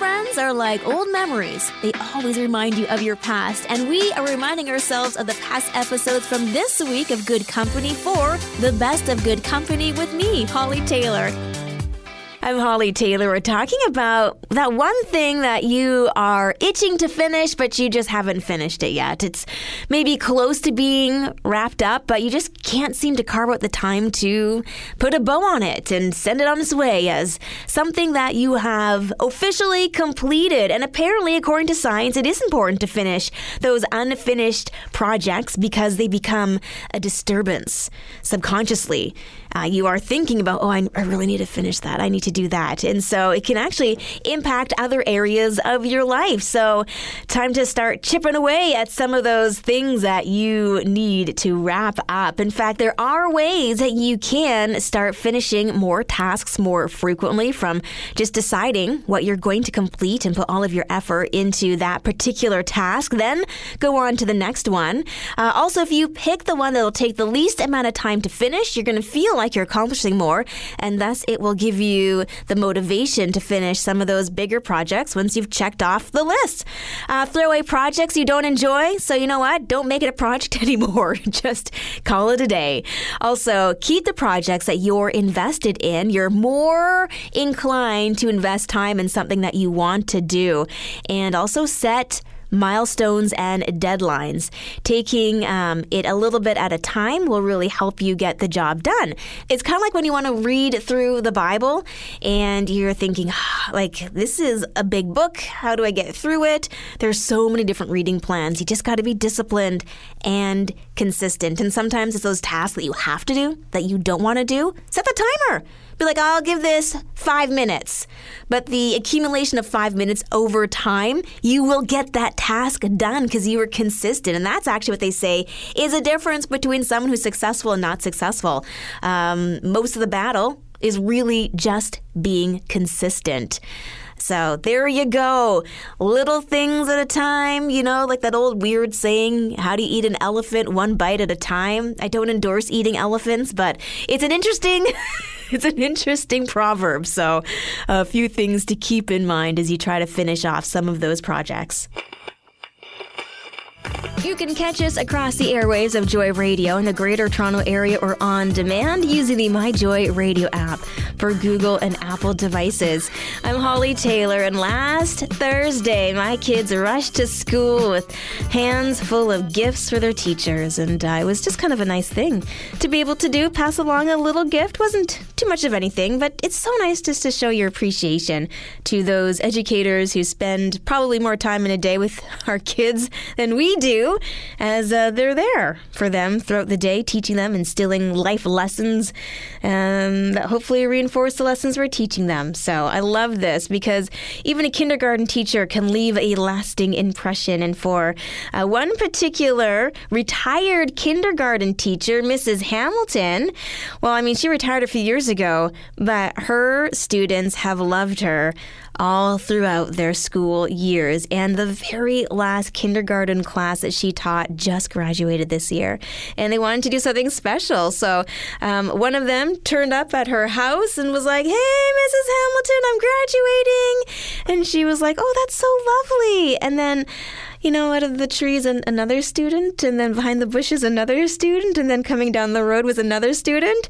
friends are like old memories. They always remind you of your past. And we are reminding ourselves of the past episodes from this week of Good Company for The Best of Good Company with me, Holly Taylor. I'm Holly Taylor. We're talking about that one thing that you are itching to finish, but you just haven't finished it yet. It's maybe close to being wrapped up, but you just can't seem to carve out the time to put a bow on it and send it on its way as something that you have officially completed. And apparently, according to science, it is important to finish those unfinished projects because they become a disturbance subconsciously. You are thinking about, I really need to finish that. I need to do that. And so it can actually impact other areas of your life. So time to start chipping away at some of those things that you need to wrap up. In fact, there are ways that you can start finishing more tasks more frequently, from just deciding what you're going to complete and put all of your effort into that particular task. Then go on to the next one. Also, if you pick the one that'll take the least amount of time to finish, you're going to feel like you're accomplishing more, and thus it will give you the motivation to finish some of those bigger projects once you've checked off the list. Throw away projects you don't enjoy, so you know what? Don't make it a project anymore. Just call it a day. Also, keep the projects that you're invested in. You're more inclined to invest time in something that you want to do. And also set milestones and deadlines. Taking it a little bit at a time will really help you get the job done. It's kind of like when you want to read through the Bible and you're thinking, this is a big book. How do I get through it? There's so many different reading plans. You just got to be disciplined and consistent. And sometimes it's those tasks that you have to do that you don't want to do. Set the timer. Be like, I'll give this 5 minutes. But the accumulation of 5 minutes over time, you will get that task done because you were consistent. And that's actually what they say is a difference between someone who's successful and not successful. Most of the battle is really just being consistent. So there you go. Little things at a time, like that old weird saying, how do you eat an elephant? One bite at a time. I don't endorse eating elephants, but it's an interesting proverb. So a few things to keep in mind as you try to finish off some of those projects. You can catch us across the airwaves of Joy Radio in the Greater Toronto Area or on demand using the My Joy Radio app for Google and Apple devices. I'm Holly Taylor, and last Thursday, my kids rushed to school with hands full of gifts for their teachers, and it was just kind of a nice thing to be able to do, pass along a little gift. Wasn't too much of anything, but it's so nice just to show your appreciation to those educators who spend probably more time in a day with our kids than we do, as they're there for them throughout the day, teaching them, instilling life lessons that hopefully reinforce the lessons we're teaching them. So I love this because even a kindergarten teacher can leave a lasting impression. And for one particular retired kindergarten teacher, Mrs. Hamilton, she retired a few years ago, but her students have loved her all throughout their school years. And the very last kindergarten class that she taught just graduated this year. And they wanted to do something special. So one of them turned up at her house and was like, hey, Mrs. Hamilton, I'm graduating. And she was like, oh, that's so lovely. And then, out of the trees, another student, and then behind the bushes, another student, and then coming down the road was another student.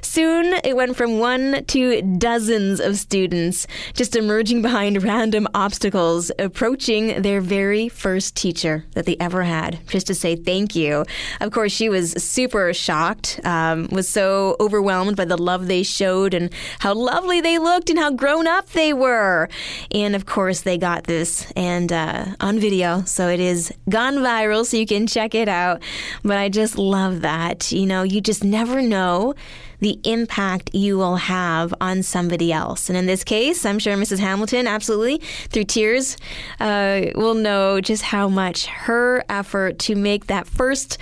Soon, it went from one to dozens of students just emerging behind random obstacles, approaching their very first teacher that they ever had, just to say thank you. Of course, she was super shocked, was so overwhelmed by the love they showed and how lovely they looked and how grown up they were. And of course, they got this and on video, so it is gone viral, so you can check it out. But I just love that. You just never know the impact you will have on somebody else. And in this case, I'm sure Mrs. Hamilton, absolutely, through tears, will know just how much her effort to make that first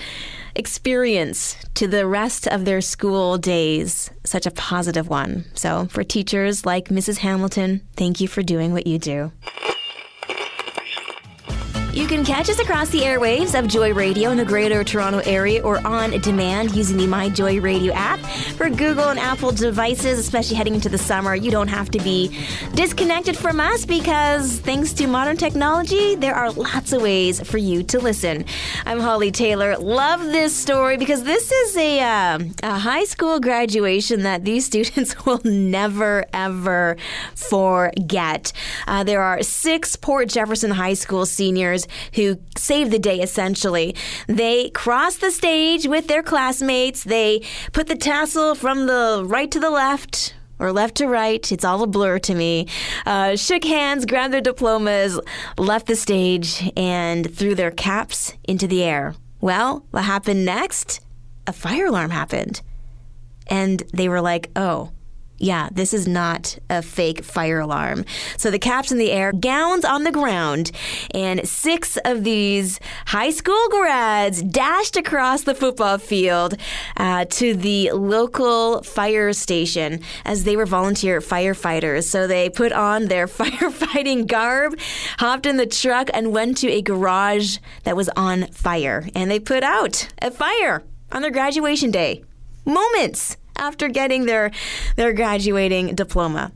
experience to the rest of their school days such a positive one. So for teachers like Mrs. Hamilton, thank you for doing what you do. You can catch us across the airwaves of Joy Radio in the Greater Toronto Area or on demand using the My Joy Radio app. For Google and Apple devices, especially heading into the summer, you don't have to be disconnected from us because thanks to modern technology, there are lots of ways for you to listen. I'm Holly Taylor. Love this story because this is a high school graduation that these students will never, ever forget. There are 6 Port Jefferson High School seniors who saved the day, essentially. They crossed the stage with their classmates. They put the tassel from the right to the left, or left to right. It's all a blur to me. Shook hands, grabbed their diplomas, left the stage, and threw their caps into the air. Well, what happened next? A fire alarm happened. And they were like, oh, yeah, this is not a fake fire alarm. So the caps in the air, gowns on the ground, and 6 of these high school grads dashed across the football field to the local fire station as they were volunteer firefighters. So they put on their firefighting garb, hopped in the truck, and went to a garage that was on fire. And they put out a fire on their graduation day. Moments after getting their graduating diploma.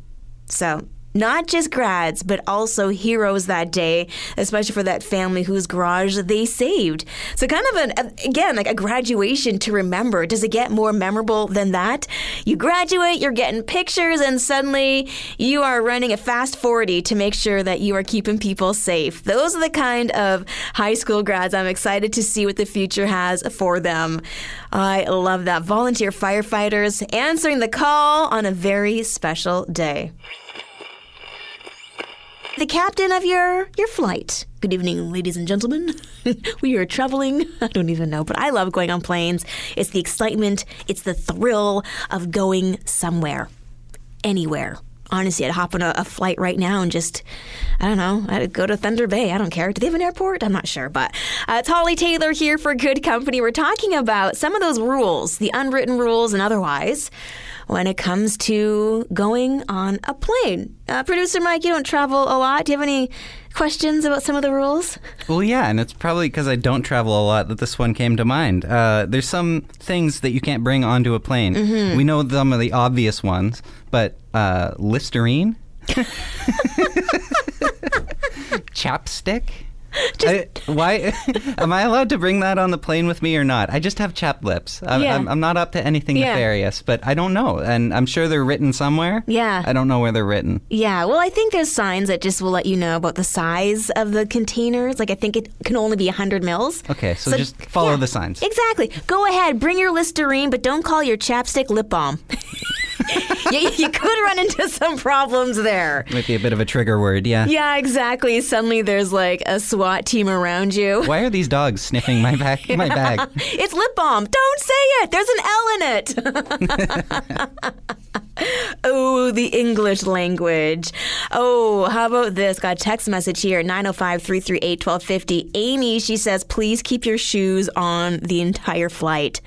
So not just grads, but also heroes that day, especially for that family whose garage they saved. So kind of, like a graduation to remember. Does it get more memorable than that? You graduate, you're getting pictures, and suddenly you are running a fast 40 to make sure that you are keeping people safe. Those are the kind of high school grads I'm excited to see what the future has for them. I love that. Volunteer firefighters answering the call on a very special day. The captain of your flight. Good evening, ladies and gentlemen. We are traveling. I don't even know, but I love going on planes. It's the excitement. It's the thrill of going somewhere. Anywhere. Honestly, I'd hop on a flight right now and just, I don't know, I'd go to Thunder Bay. I don't care. Do they have an airport? I'm not sure, but it's Holly Taylor here for Good Company. We're talking about some of those rules, the unwritten rules and otherwise, when it comes to going on a plane. Producer Mike, you don't travel a lot. Do you have any questions about some of the rules? Well, yeah, and it's probably because I don't travel a lot that this one came to mind. There's some things that you can't bring onto a plane. Mm-hmm. We know some of the obvious ones, but Listerine? Chapstick? Why am I allowed to bring that on the plane with me or not? I just have chapped lips. I'm not up to anything nefarious, but I don't know. And I'm sure they're written somewhere. Yeah. I don't know where they're written. Yeah. Well, I think there's signs that just will let you know about the size of the containers. Like, I think it can only be 100 mils. Okay. So just follow the signs. Exactly. Go ahead. Bring your Listerine, but don't call your chapstick lip balm. You could run into some problems there. Might be a bit of a trigger word, yeah. Yeah, exactly. Suddenly there's like a SWAT team around you. Why are these dogs sniffing my bag? It's lip balm. Don't say it. There's an L in it. Oh, the English language. Oh, how about this? Got a text message here, 905-338-1250. Amy, she says, please keep your shoes on the entire flight.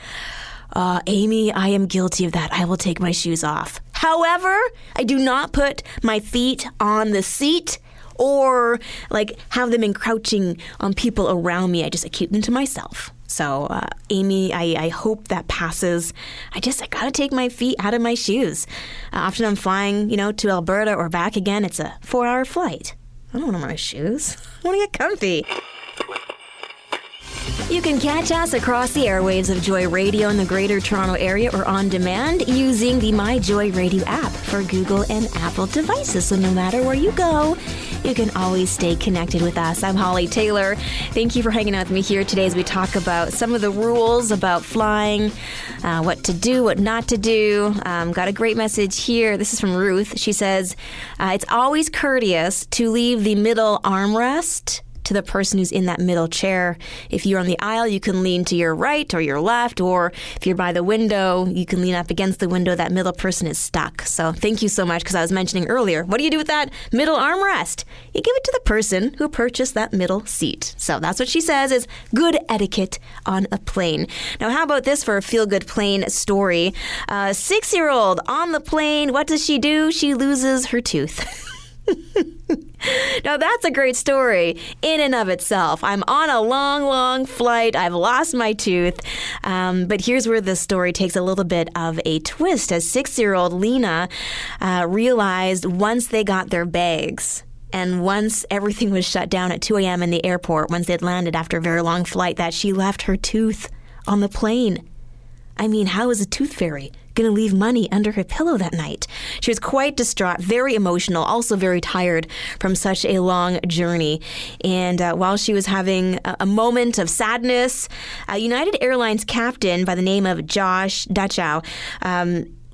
Amy, I am guilty of that. I will take my shoes off. However, I do not put my feet on the seat or like have them encroaching on people around me. I keep them to myself. So, Amy, I hope that passes. I got to take my feet out of my shoes. Often I'm flying, to Alberta or back again. It's a 4-hour flight. I don't want to wear my shoes. I want to get comfy. You can catch us across the airwaves of Joy Radio in the Greater Toronto Area or on demand using the My Joy Radio app for Google and Apple devices. So no matter where you go, you can always stay connected with us. I'm Holly Taylor. Thank you for hanging out with me here today as we talk about some of the rules about flying, what to do, what not to do. Got a great message here. This is from Ruth. She says, it's always courteous to leave the middle armrest to the person who's in that middle chair. If you're on the aisle, you can lean to your right or your left, or if you're by the window, you can lean up against the window. That middle person is stuck. So thank you so much, because I was mentioning earlier, what do you do with that middle armrest? You give it to the person who purchased that middle seat. So that's what she says is good etiquette on a plane. Now, how about this for a feel-good plane story? A 6-year-old on the plane, what does she do? She loses her tooth. Now, that's a great story in and of itself. I'm on a long, long flight. I've lost my tooth. But here's where this story takes a little bit of a twist, as 6-year-old Lena realized once they got their bags. And once everything was shut down at 2 a.m. in the airport, once they'd landed after a very long flight, that she left her tooth on the plane. I mean, how is a tooth fairy going to leave money under her pillow that night? She was quite distraught, very emotional, also very tired from such a long journey. And while she was having a moment of sadness, a United Airlines captain by the name of Josh Dachau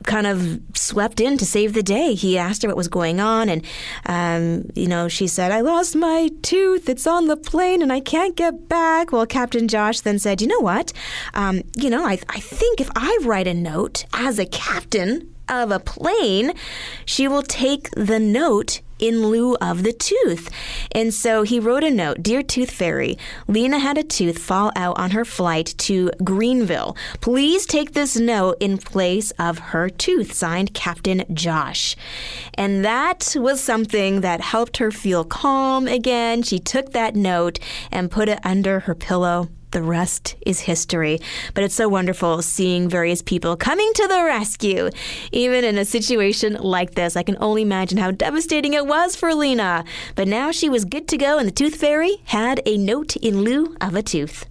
kind of swept in to save the day. He asked her what was going on, and she said, "I lost my tooth. It's on the plane, and I can't get back." Well, Captain Josh then said, "You know what? I think if I write a note as a captain of a plane, she will take the note in lieu of the tooth." And so he wrote a note. "Dear Tooth Fairy, Lena had a tooth fall out on her flight to Greenville. Please take this note in place of her tooth. Signed, Captain Josh." And that was something that helped her feel calm again. She took that note and put it under her pillow. The rest is history. But it's so wonderful seeing various people coming to the rescue. Even in a situation like this, I can only imagine how devastating it was for Lena. But now she was good to go, and the Tooth Fairy had a note in lieu of a tooth.